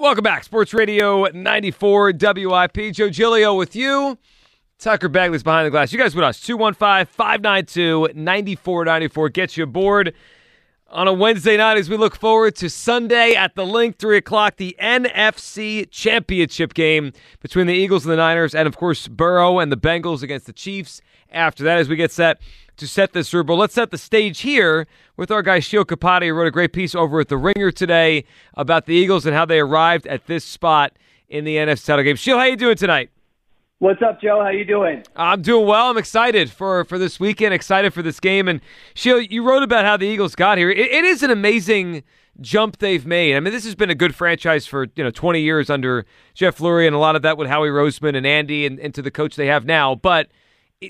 Welcome back. Sports Radio 94 WIP. Joe Giglio with you. Tucker Bagley's behind the glass. You guys with us. 215-592-9494. Gets you aboard on a Wednesday night as we look forward to Sunday at the Link, 3 o'clock, the NFC Championship game between the Eagles and the Niners, and, of course, Burrow and the Bengals against the Chiefs. After that, as we get set to set this Super Bowl, let's set the stage here with our guy Sheil Kapadia, who wrote a great piece over at The Ringer today about the Eagles and how they arrived at this spot in the NFC title game. Sheil, how you doing tonight? What's up, Joe? How you doing? I'm doing well. I'm excited for this weekend, excited for this game. And Sheil, you wrote about how the Eagles got here. It is an amazing jump they've made. I mean, this has been a good franchise for 20 years under Jeff Lurie, and a lot of that with Howie Roseman and Andy and to the coach they have now. But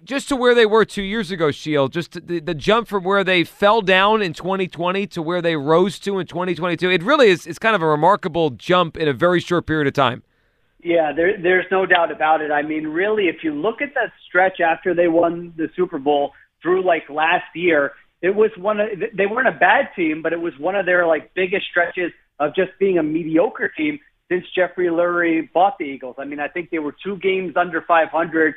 just to where they were 2 years ago, Sheil, just the jump from where they fell down in 2020 to where they rose to in 2022, it really is kind of a remarkable jump in a very short period of time. Yeah, there's no doubt about it. I mean, really, if you look at that stretch after they won the Super Bowl through like last year, it was they weren't a bad team, but it was one of their like biggest stretches of just being a mediocre team since Jeffrey Lurie bought the Eagles. I mean, I think they were 2 games under 500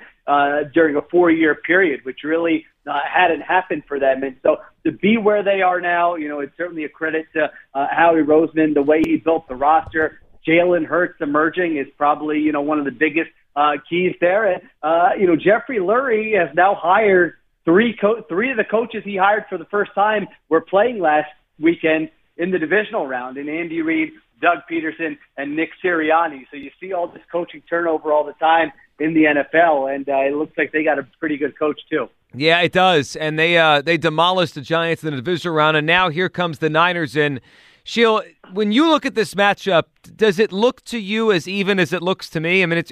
during a 4-year period, which really hadn't happened for them. And so to be where they are now, it's certainly a credit to Howie Roseman, the way he built the roster. Jalen Hurts emerging is probably, one of the biggest keys there. And, Jeffrey Lurie has now hired three of the coaches he hired for the first time were playing last weekend in the divisional round, in Andy Reid, Doug Peterson, and Nick Sirianni. So you see all this coaching turnover all the time in the NFL, and it looks like they got a pretty good coach too. Yeah, it does. And they demolished the Giants in the divisional round, and now here comes the Niners in. Sheil, when you look at this matchup, does it look to you as even as it looks to me? I mean, it's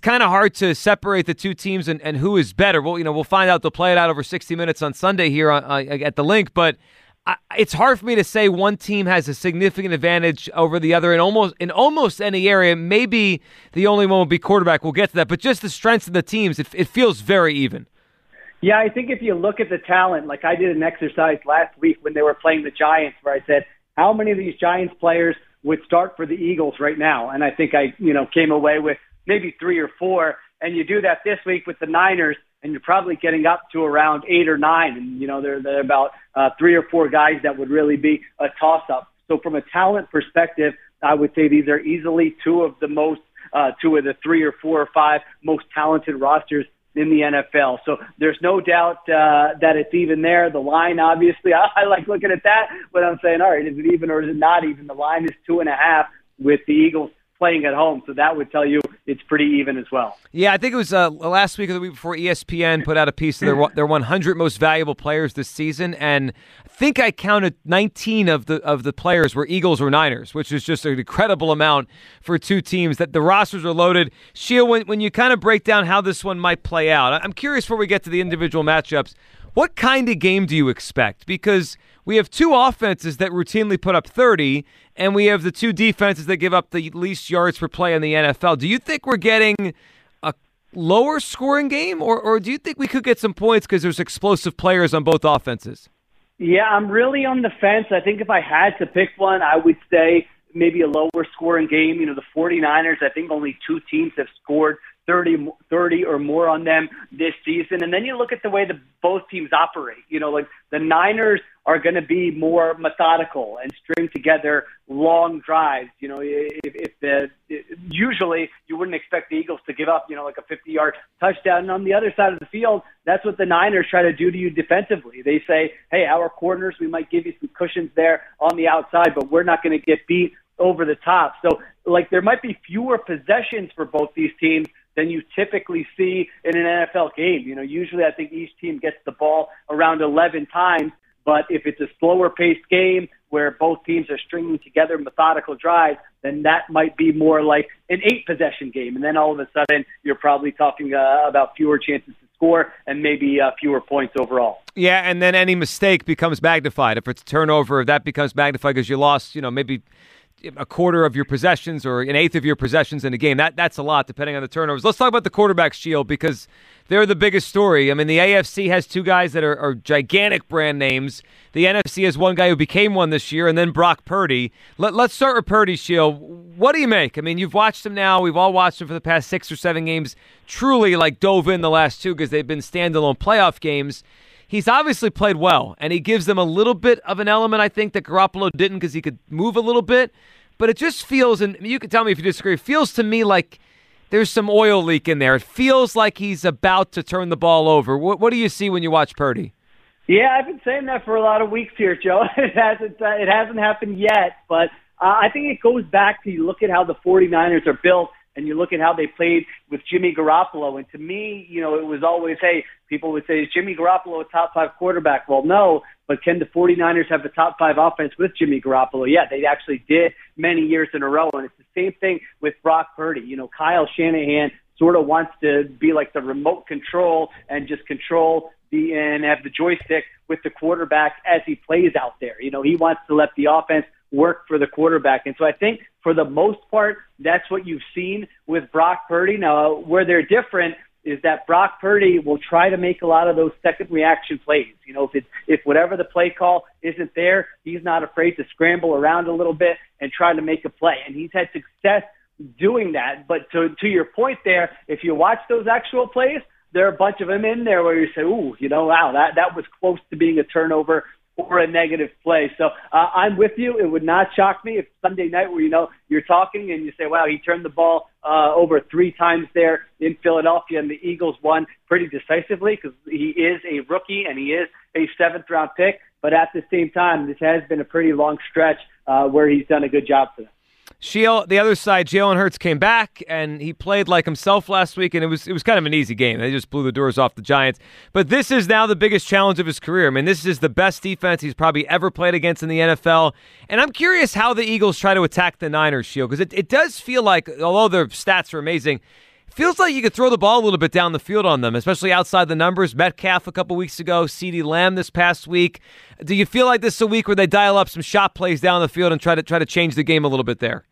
kind of hard to separate the two teams and who is better. Well, we'll find out. They'll play it out over 60 minutes on Sunday here at the Link, but it's hard for me to say one team has a significant advantage over the other in almost any area. Maybe the only one will be quarterback. We'll get to that. But just the strengths of the teams, it feels very even. Yeah, I think if you look at the talent, like I did an exercise last week when they were playing the Giants where I said, how many of these Giants players would start for the Eagles right now? And I think I came away with maybe 3 or 4. And you do that this week with the Niners, and you're probably getting up to around 8 or 9. And, they're about 3 or 4 guys that would really be a toss-up. So from a talent perspective, I would say these are easily two of the 3 or 4 or 5 most talented rosters in the NFL. So there's no doubt that it's even there. The line, obviously, I like looking at that, but I'm saying, all right, is it even or is it not even? The line is 2.5 with the Eagles playing at home. So that would tell you it's pretty even as well. Yeah, I think it was last week or the week before, ESPN put out a piece of their 100 most valuable players this season, and I think I counted 19 of the players were Eagles or Niners, which is just an incredible amount for two teams that the rosters are loaded. Sheil, when you kind of break down how this one might play out, I'm curious before we get to the individual matchups, what kind of game do you expect? Because we have two offenses that routinely put up 30, and we have the two defenses that give up the least yards per play in the NFL. Do you think we're getting a lower scoring game, or do you think we could get some points because there's explosive players on both offenses? Yeah, I'm really on the fence. I think if I had to pick one, I would say maybe a lower scoring game. You know, the 49ers, I think only two teams have scored 30 or more on them this season. And then you look at the way that both teams operate. You know, like the Niners are going to be more methodical and string together long drives. You know, usually you wouldn't expect the Eagles to give up, you know, like a 50-yard touchdown. And on the other side of the field, that's what the Niners try to do to you defensively. They say, hey, our corners, we might give you some cushions there on the outside, but we're not going to get beat over the top. So, like, there might be fewer possessions for both these teams than you typically see in an NFL game. You know, usually I think each team gets the ball around 11 times, but if it's a slower-paced game where both teams are stringing together methodical drives, then that might be more like an 8-possession game. And then all of a sudden, you're probably talking about fewer chances to score and maybe fewer points overall. Yeah, and then any mistake becomes magnified. If it's a turnover, that becomes magnified because you lost, you know, maybe a quarter of your possessions or an eighth of your possessions in a game. That's a lot, depending on the turnovers. Let's talk about the quarterback, Sheil, because they're the biggest story. I mean, the AFC has two guys that are gigantic brand names. The NFC has one guy who became one this year, and then Brock Purdy. Let's start with Purdy, Sheil. What do you make? I mean, you've watched him now. We've all watched him for the past 6 or 7 games. Truly, like, dove in the last two because they've been standalone playoff games. He's obviously played well, and he gives them a little bit of an element, I think, that Garoppolo didn't because he could move a little bit. But it just feels, and you can tell me if you disagree, it feels to me like there's some oil leak in there. It feels like he's about to turn the ball over. What do you see when you watch Purdy? Yeah, I've been saying that for a lot of weeks here, Joe. It hasn't happened yet, but I think it goes back to you look at how the 49ers are built, and you look at how they played with Jimmy Garoppolo. And to me, you know, it was always, hey, people would say, is Jimmy Garoppolo a top 5 quarterback? Well, no, but can the 49ers have a top 5 offense with Jimmy Garoppolo? Yeah, they actually did many years in a row. And it's the same thing with Brock Purdy. You know, Kyle Shanahan sort of wants to be like the remote control and just control and have the joystick with the quarterback as he plays out there. You know, he wants to let the offense work for the quarterback. And so I think for the most part, that's what you've seen with Brock Purdy. Now, where they're different is that Brock Purdy will try to make a lot of those second reaction plays. You know, if whatever the play call isn't there, he's not afraid to scramble around a little bit and try to make a play. And he's had success doing that. But to your point there, if you watch those actual plays, there are a bunch of them in there where you say, ooh, you know, wow, that was close to being a turnover or a negative play. So I'm with you. It would not shock me if Sunday night where, you know, you're talking and you say, wow, he turned the ball over 3 times there in Philadelphia, and the Eagles won pretty decisively because he is a rookie and he is a 7th-round pick. But at the same time, this has been a pretty long stretch where he's done a good job for them. Sheil, the other side, Jalen Hurts came back, and he played like himself last week, and it was kind of an easy game. They just blew the doors off the Giants. But this is now the biggest challenge of his career. I mean, this is the best defense he's probably ever played against in the NFL. And I'm curious how the Eagles try to attack the Niners, Sheil, because it does feel like, although their stats are amazing, it feels like you could throw the ball a little bit down the field on them, especially outside the numbers. Metcalf a couple weeks ago, CeeDee Lamb this past week. Do you feel like this is a week where they dial up some shot plays down the field and try to change the game a little bit there?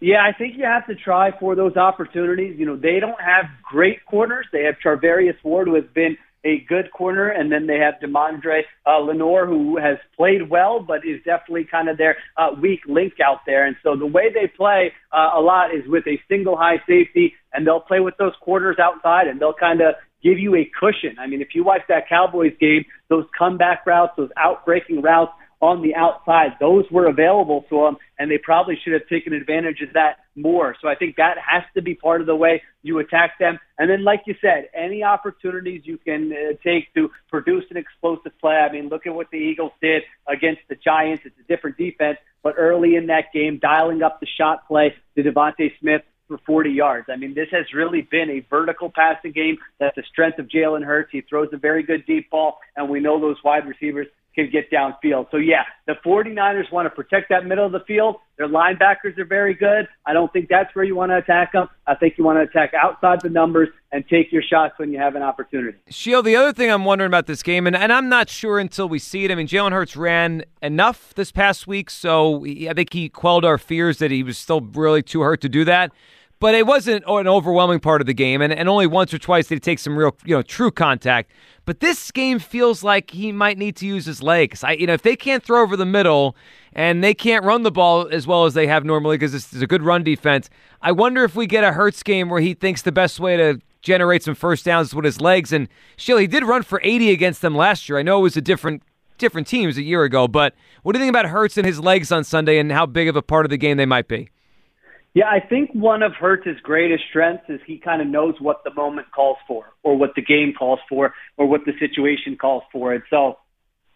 Yeah, I think you have to try for those opportunities. You know, they don't have great corners. They have Charvarius Ward, who has been a good corner, and then they have Demondre Lenore, who has played well but is definitely kind of their weak link out there. And so the way they play a lot is with a single high safety, and they'll play with those corners outside, and they'll kind of give you a cushion. I mean, if you watch that Cowboys game, those comeback routes, those out-breaking routes on the outside. Those were available to them, and they probably should have taken advantage of that more. So I think that has to be part of the way you attack them. And then, like you said, any opportunities you can take to produce an explosive play. I mean, look at what the Eagles did against the Giants. It's a different defense, but early in that game, dialing up the shot play to Devontae Smith for 40 yards. I mean, this has really been a vertical passing game. That's the strength of Jalen Hurts. He throws a very good deep ball, and we know those wide receivers can get downfield. So, yeah, the 49ers want to protect that middle of the field. Their linebackers are very good. I don't think that's where you want to attack them. I think you want to attack outside the numbers and take your shots when you have an opportunity. Sheil, the other thing I'm wondering about this game, and I'm not sure until we see it. I mean, Jalen Hurts ran enough this past week, so I think he quelled our fears that he was still really too hurt to do that. But it wasn't an overwhelming part of the game, and only once or twice did he take some real, true contact. But this game feels like he might need to use his legs. If they can't throw over the middle and they can't run the ball as well as they have normally because this is a good run defense, I wonder if we get a Hurts game where he thinks the best way to generate some first downs is with his legs. And, Sheil, he did run for 80 against them last year. I know it was a different teams a year ago, but what do you think about Hurts and his legs on Sunday and how big of a part of the game they might be? Yeah, I think one of Hurts' greatest strengths is he kind of knows what the moment calls for or what the game calls for or what the situation calls for. And so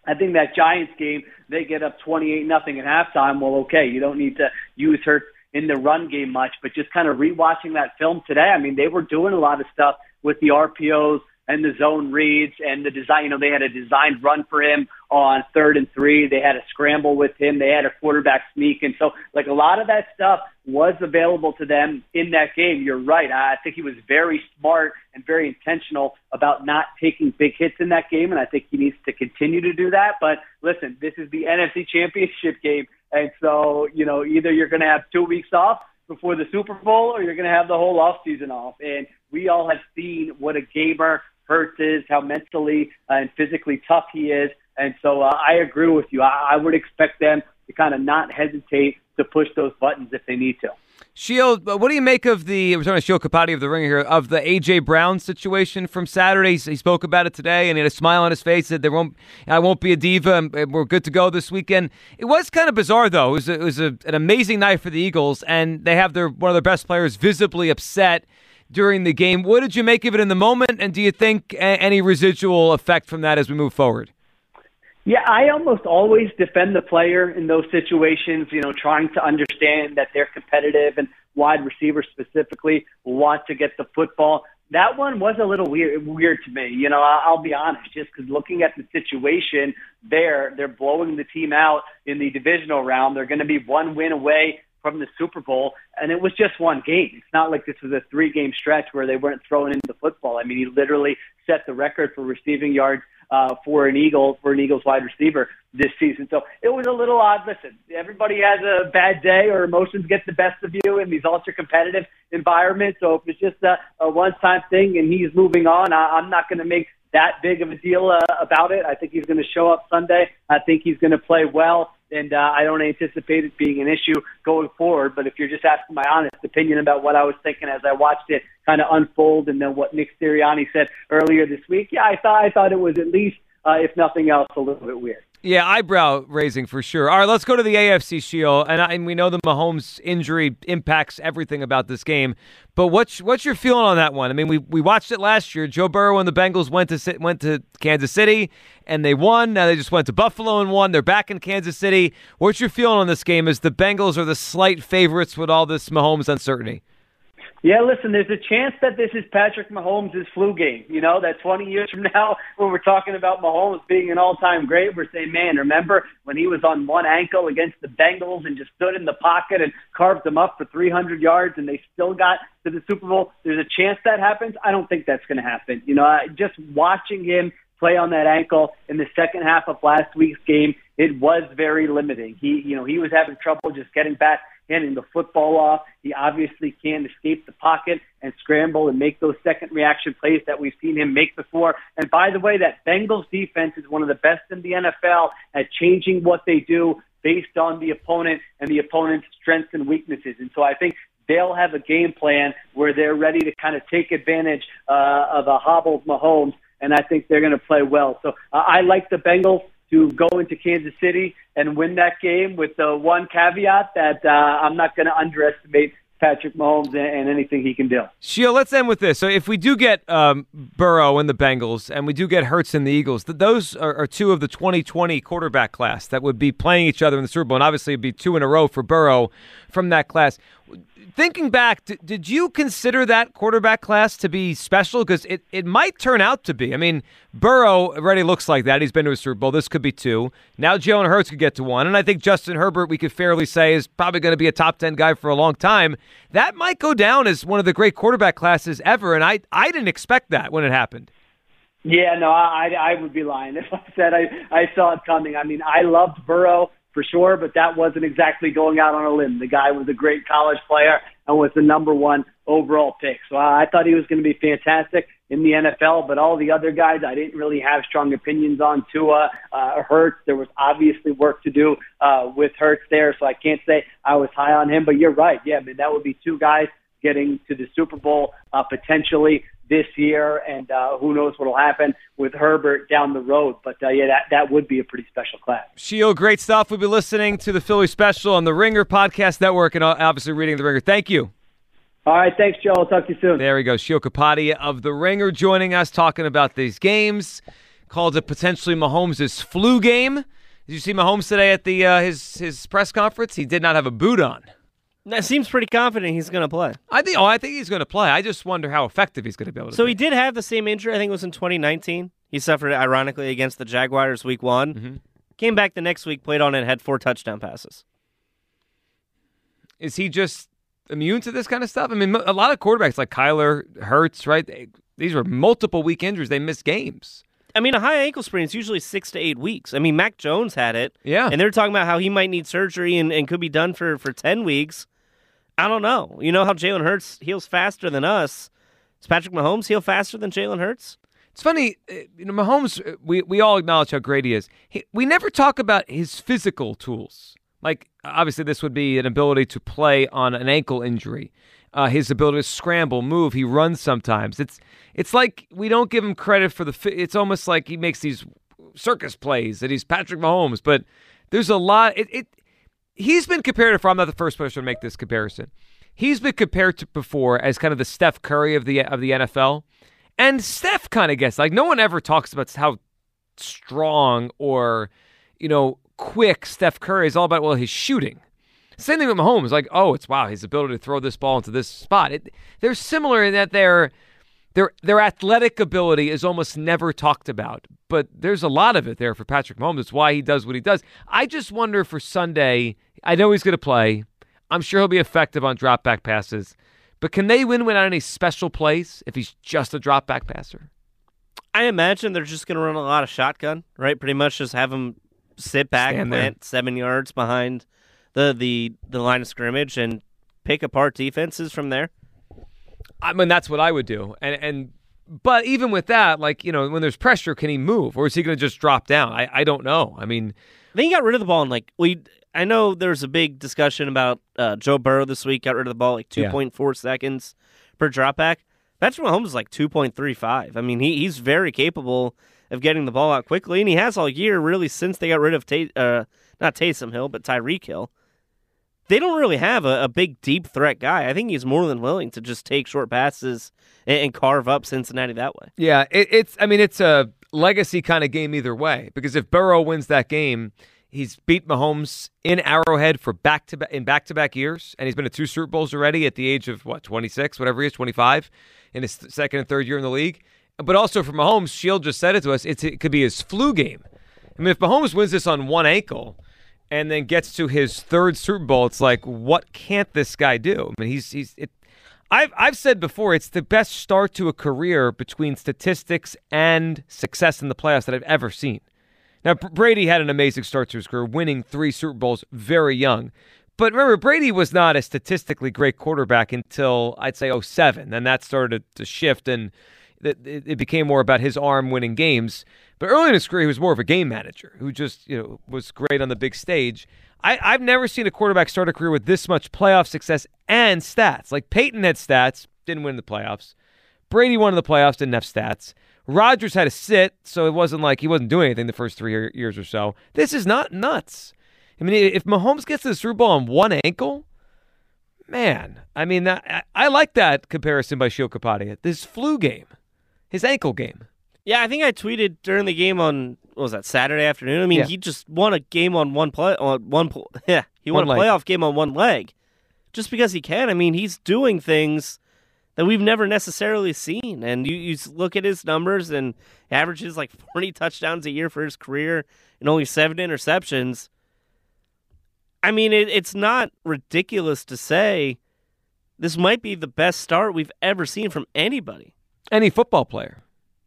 I think that Giants game, they get up 28-0 at halftime. Well, okay, you don't need to use Hurts in the run game much, but just kind of rewatching that film today, I mean, they were doing a lot of stuff with the RPOs and the zone reads and the design. They had a designed run for him on 3rd and 3. They had a scramble with him. They had a quarterback sneak. And so, a lot of that stuff was available to them in that game. You're right. I think he was very smart and very intentional about not taking big hits in that game, and I think he needs to continue to do that. But, listen, this is the NFC Championship game. And so, either you're going to have 2 weeks off before the Super Bowl or you're going to have the whole offseason off. And we all have seen what a gamer – Hurts is, how mentally and physically tough he is. And so I agree with you. I would expect them to kind of not hesitate to push those buttons if they need to. Sheil, what do you make of we're talking to Sheil Kapadia of The Ringer here, of the A.J. Brown situation from Saturday? He spoke about it today and he had a smile on his face, said, I won't be a diva, and we're good to go this weekend. It was kind of bizarre, though. It was an amazing night for the Eagles, and they have one of their best players visibly upset during the game. What did you make of it in the moment, and do you think any residual effect from that as we move forward? Yeah, I almost always defend the player in those situations, trying to understand that they're competitive and wide receivers specifically want to get the football. That one was a little weird to me. I'll be honest, just because looking at the situation there, they're blowing the team out in the divisional round. They're going to be one win away from the Super Bowl, and it was just one game. It's not like this was a 3-game stretch where they weren't throwing in the football. I mean, he literally set the record for receiving yards for an Eagles wide receiver this season. So it was a little odd. Listen, everybody has a bad day or emotions get the best of you in these ultra-competitive environments. So if it's just a one-time thing and he's moving on, I'm not going to make that big of a deal about it. I think he's going to show up Sunday. I think he's going to play well. And I don't anticipate it being an issue going forward. But if you're just asking my honest opinion about what I was thinking as I watched it kind of unfold and then what Nick Sirianni said earlier this week, yeah, I thought it was at least, if nothing else, a little bit weird. Yeah, eyebrow-raising for sure. All right, let's go to the AFC, Sheil. And we know the Mahomes injury impacts everything about this game. But what's your feeling on that one? I mean, we watched it last year. Joe Burrow and the Bengals went to Kansas City, and they won. Now they just went to Buffalo and won. They're back in Kansas City. What's your feeling on this game as the Bengals are the slight favorites with all this Mahomes uncertainty? Yeah, listen, there's a chance that this is Patrick Mahomes' flu game. That 20 years from now, when we're talking about Mahomes being an all-time great, we're saying, man, remember when he was on one ankle against the Bengals and just stood in the pocket and carved them up for 300 yards and they still got to the Super Bowl? There's a chance that happens. I don't think that's going to happen. Just watching him play on that ankle in the second half of last week's game, it was very limiting. He was having trouble just getting back, handing the football off. He obviously can't escape the pocket and scramble and make those second reaction plays that we've seen him make before. And by the way, that Bengals defense is one of the best in the NFL at changing what they do based on the opponent and the opponent's strengths and weaknesses. And so I think they'll have a game plan where they're ready to kind of take advantage of a hobbled Mahomes, and I think they're going to play well. So I like the Bengals to go into Kansas City and win that game with the one caveat that I'm not going to underestimate Patrick Mahomes and anything he can do. Sheil, let's end with this. So if we do get Burrow and the Bengals and we do get Hurts and the Eagles, those are two of the 2020 quarterback class that would be playing each other in the Super Bowl, and obviously it would be two in a row for Burrow from that class. Thinking back, did you consider that quarterback class to be special? Because it might turn out to be. I mean, Burrow already looks like that. He's been to a Super Bowl. This could be two. Now Jalen Hurts could get to one. And I think Justin Herbert, we could fairly say, is probably going to be a top 10 guy for a long time. That might go down as one of the great quarterback classes ever. And I didn't expect that when it happened. Yeah, no, I would be lying if I said I saw it coming. I mean, I loved Burrow for sure, but that wasn't exactly going out on a limb. The guy was a great college player and was the number one overall pick. So I thought he was going to be fantastic in the NFL, but all the other guys I didn't really have strong opinions on. Tua, Hurts, there was obviously work to do with Hurts there, so I can't say I was high on him, but you're right. Yeah, I mean, that would be two guys getting to the Super Bowl potentially this year, and who knows what will happen with Herbert down the road. But, yeah, that would be a pretty special class. Sheil, great stuff. We'll be listening to the Philly Special on the Ringer Podcast Network and obviously reading The Ringer. Thank you. All right, thanks, Joe. I'll talk to you soon. There we go. Sheil Kapadia of The Ringer joining us, talking about these games. Called it potentially Mahomes' flu game. Did you see Mahomes today at the his press conference? He did not have a boot on. That seems pretty confident he's going to play. I think he's going to play. I just wonder how effective he's going to be able to be. So he did have the same injury. I think it was in 2019. He suffered, ironically, against the Jaguars week one. Mm-hmm. Came back the next week, played on it, had 4 touchdown passes. Is he just immune to this kind of stuff? I mean, a lot of quarterbacks like Kyler, Hurts, right? These were multiple week injuries. They missed games. I mean, a high ankle sprain is usually 6 to 8 weeks. I mean, Mac Jones had it. Yeah. And they were talking about how he might need surgery and could be done for 10 weeks. I don't know. You know how Jalen Hurts heals faster than us? Does Patrick Mahomes heal faster than Jalen Hurts? It's funny. You know, Mahomes, we all acknowledge how great he is. We never talk about his physical tools. Like, obviously, this would be an ability to play on an ankle injury. His ability to scramble, move. He runs sometimes. It's like we don't give him credit for the – it's almost like he makes these circus plays that he's Patrick Mahomes. But there's a lot – He's been compared to, I'm not the first person to make this comparison. He's been compared to before as kind of the Steph Curry of the NFL. And Steph kind of gets, like, no one ever talks about how strong or, you know, quick Steph Curry is. All about, well, his shooting. Same thing with Mahomes. Like, oh, it's wow, his ability to throw this ball into this spot. They're similar in that their athletic ability is almost never talked about. But there's a lot of it there for Patrick Mahomes. It's why he does what he does. I just wonder for Sunday, I know he's going to play. I'm sure he'll be effective on drop-back passes. But can they win without any special plays if he's just a drop-back passer? I imagine they're just going to run a lot of shotgun, right? Pretty much just have him sit back, plant 7 yards behind the line of scrimmage and pick apart defenses from there. I mean, that's what I would do. But even with that, like, you know, when there's pressure, can he move? Or is he going to just drop down? I don't know. I mean, I think he got rid of the ball. And, like, I know there was a big discussion about Joe Burrow this week. Got rid of the ball, like, 2.4 seconds per dropback. Patrick Mahomes is, like, 2.35. I mean, he's very capable of getting the ball out quickly. And he has all year, really, since they got rid of, not Taysom Hill, but Tyreek Hill. They don't really have a big, deep threat guy. I think he's more than willing to just take short passes and carve up Cincinnati that way. Yeah, it's a legacy kind of game either way, because if Burrow wins that game, he's beat Mahomes in Arrowhead in back-to-back years, and he's been to 2 Super Bowls already at the age of, 26, whatever he is, 25, in his second and third year in the league. But also for Mahomes, Sheil just said it to us, it could be his flu game. I mean, if Mahomes wins this on one ankle and then gets to his third Super Bowl, it's like, what can't this guy do? I mean, I've said before, it's the best start to a career between statistics and success in the playoffs that I've ever seen. Now, Brady had an amazing start to his career, winning 3 Super Bowls very young. But remember, Brady was not a statistically great quarterback until, I'd say, 2007. Then that started to shift, and it became more about his arm winning games. But early in his career, he was more of a game manager who just, you know, was great on the big stage. I've never seen a quarterback start a career with this much playoff success and stats. Like, Peyton had stats, didn't win the playoffs. Brady won the playoffs, didn't have stats. Rodgers had to sit, so it wasn't like he wasn't doing anything the first 3 years or so. This is not nuts. I mean, if Mahomes gets to the Super Bowl on one ankle, man, I mean, I like that comparison by Sheil Kapadia. This flu game, his ankle game. Yeah, I think I tweeted during the game on, what was that, Saturday afternoon? I mean, yeah. He just won a game on one play. He won a playoff game on one leg. Just because he can. I mean, he's doing things that we've never necessarily seen. And you look at his numbers and averages like 40 touchdowns a year for his career and only 7 interceptions. I mean, it's not ridiculous to say this might be the best start we've ever seen from anybody. Any football player.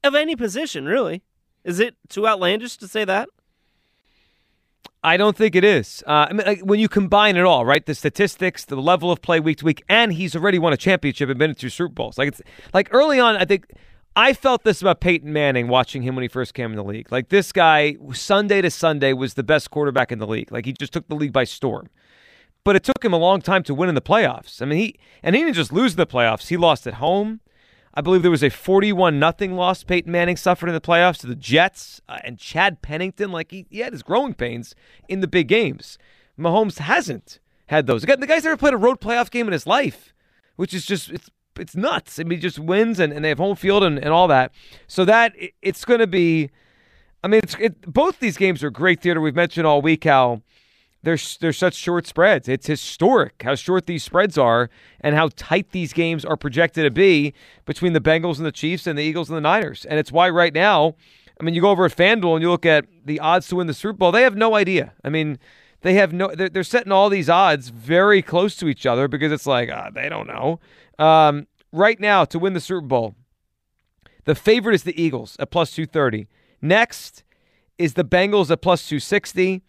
Of any position, really. Is it too outlandish to say that? I don't think it is. I mean, like, when you combine it all, right? The statistics, the level of play week to week, and he's already won a championship and been to 2 Super Bowls. Like, early on, I think I felt this about Peyton Manning watching him when he first came in the league. Like, this guy, Sunday to Sunday, was the best quarterback in the league. Like, he just took the league by storm. But it took him a long time to win in the playoffs. I mean, he didn't just lose the playoffs. He lost at home. I believe there was a 41-0 loss Peyton Manning suffered in the playoffs to the Jets and Chad Pennington. Like, he had his growing pains in the big games. Mahomes hasn't had those. Again, the guy's never played a road playoff game in his life, which is just, it's nuts. I mean, he just wins, and they have home field and all that. So that, it's going to be, I mean, both these games are great theater. We've mentioned all week how they're such short spreads. It's historic how short these spreads are and how tight these games are projected to be between the Bengals and the Chiefs and the Eagles and the Niners. And it's why right now, I mean, you go over at FanDuel and you look at the odds to win the Super Bowl, they have no idea. I mean, they have they're setting all these odds very close to each other because it's like, they don't know. Right now, to win the Super Bowl, the favorite is the Eagles at plus 230. Next is the Bengals at plus 260.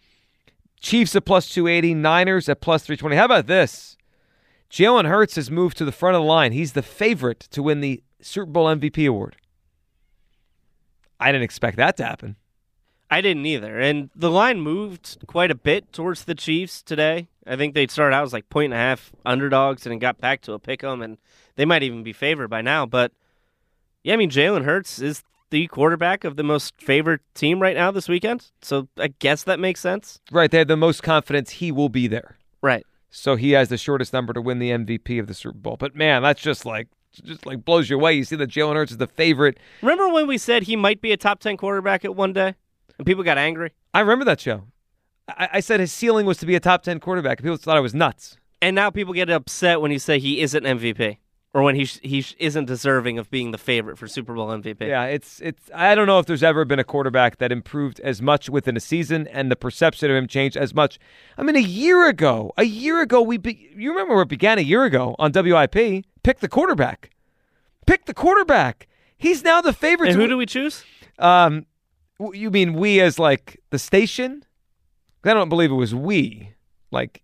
Chiefs at plus 280, Niners at plus 320. How about this? Jalen Hurts has moved to the front of the line. He's the favorite to win the Super Bowl MVP award. I didn't expect that to happen. I didn't either. And the line moved quite a bit towards the Chiefs today. I think they started out as like 1.5 underdogs and it got back to a pick 'em, and they might even be favored by now. But yeah, I mean, Jalen Hurts is the quarterback of the most favored team right now this weekend. So I guess that makes sense. Right. They have the most confidence he will be there. Right. So he has the shortest number to win the MVP of the Super Bowl. But man, that's just like blows you away. You see that Jalen Hurts is the favorite. Remember when we said he might be a top 10 quarterback at one day and people got angry? I remember that show. I said his ceiling was to be a top 10 quarterback. And people thought I was nuts. And now people get upset when you say he isn't MVP. Or when he isn't deserving of being the favorite for Super Bowl MVP. Yeah, it's. I don't know if there's ever been a quarterback that improved as much within a season and the perception of him changed as much. I mean, a year ago, you remember where it began a year ago on WIP? Pick the quarterback. He's now the favorite. And who do we choose? You mean we as like the station? I don't believe it was we, like.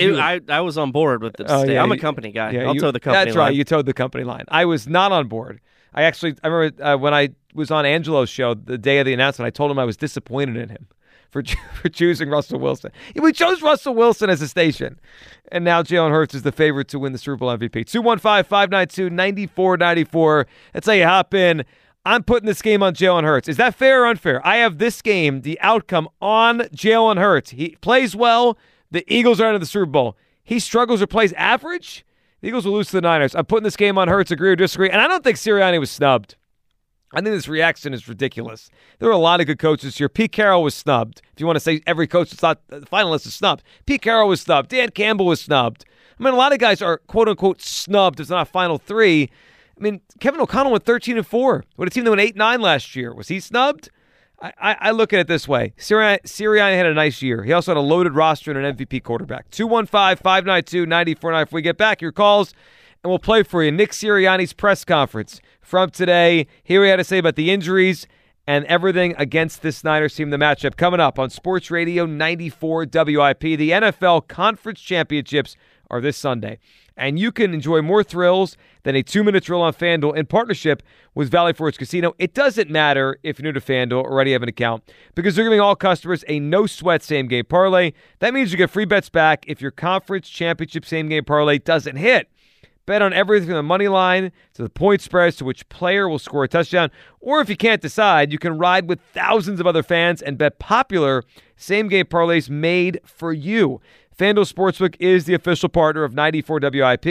I was on board with this. Yeah, I'm a company guy. Yeah, I'll tow the company line. That's right. You towed the company line. I was not on board. I remember when I was on Angelo's show the day of the announcement, I told him I was disappointed in him for choosing Russell Wilson. We chose Russell Wilson as a station. And now Jalen Hurts is the favorite to win the Super Bowl MVP. 215-592-9494. That's how you hop in. I'm putting this game on Jalen Hurts. Is that fair or unfair? I have this game, the outcome, on Jalen Hurts. He plays well. The Eagles are out of the Super Bowl. He struggles or plays average. The Eagles will lose to the Niners. I'm putting this game on Hurts, agree or disagree. And I don't think Sirianni was snubbed. I think this reaction is ridiculous. There were a lot of good coaches here. Pete Carroll was snubbed. If you want to say every coach that's not the finalist is snubbed. Pete Carroll was snubbed. Dan Campbell was snubbed. I mean, a lot of guys are quote-unquote snubbed. It's not a final three. I mean, Kevin O'Connell went 13-4. What a team that went 8-9 last year. Was he snubbed? I look at it this way. Sirianni had a nice year. He also had a loaded roster and an MVP quarterback. 215-592-9494. If we get back, your calls, and we'll play for you. Nick Sirianni's press conference from today. Here he had to say about the injuries and everything against this Niners team, the matchup. Coming up on Sports Radio 94 WIP, the NFL Conference Championships are this Sunday. And you can enjoy more thrills than a 2-minute drill on FanDuel in partnership with Valley Forge Casino. It doesn't matter if you're new to FanDuel or already have an account because they're giving all customers a no-sweat same-game parlay. That means you get free bets back if your conference championship same-game parlay doesn't hit. Bet on everything from the money line to the point spreads to which player will score a touchdown. Or if you can't decide, you can ride with thousands of other fans and bet popular same-game parlays made for you. FanDuel Sportsbook is the official partner of 94 WIP.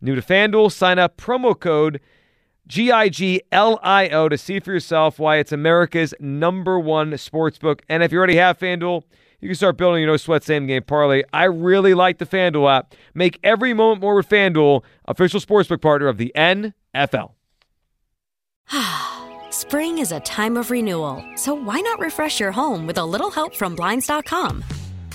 New to FanDuel, sign up promo code GIGLIO to see for yourself why it's America's #1 sportsbook. And if you already have FanDuel, you can start building your no-sweat same-game parlay. I really like the FanDuel app. Make every moment more with FanDuel, official sportsbook partner of the NFL. Spring is a time of renewal, so why not refresh your home with a little help from Blinds.com?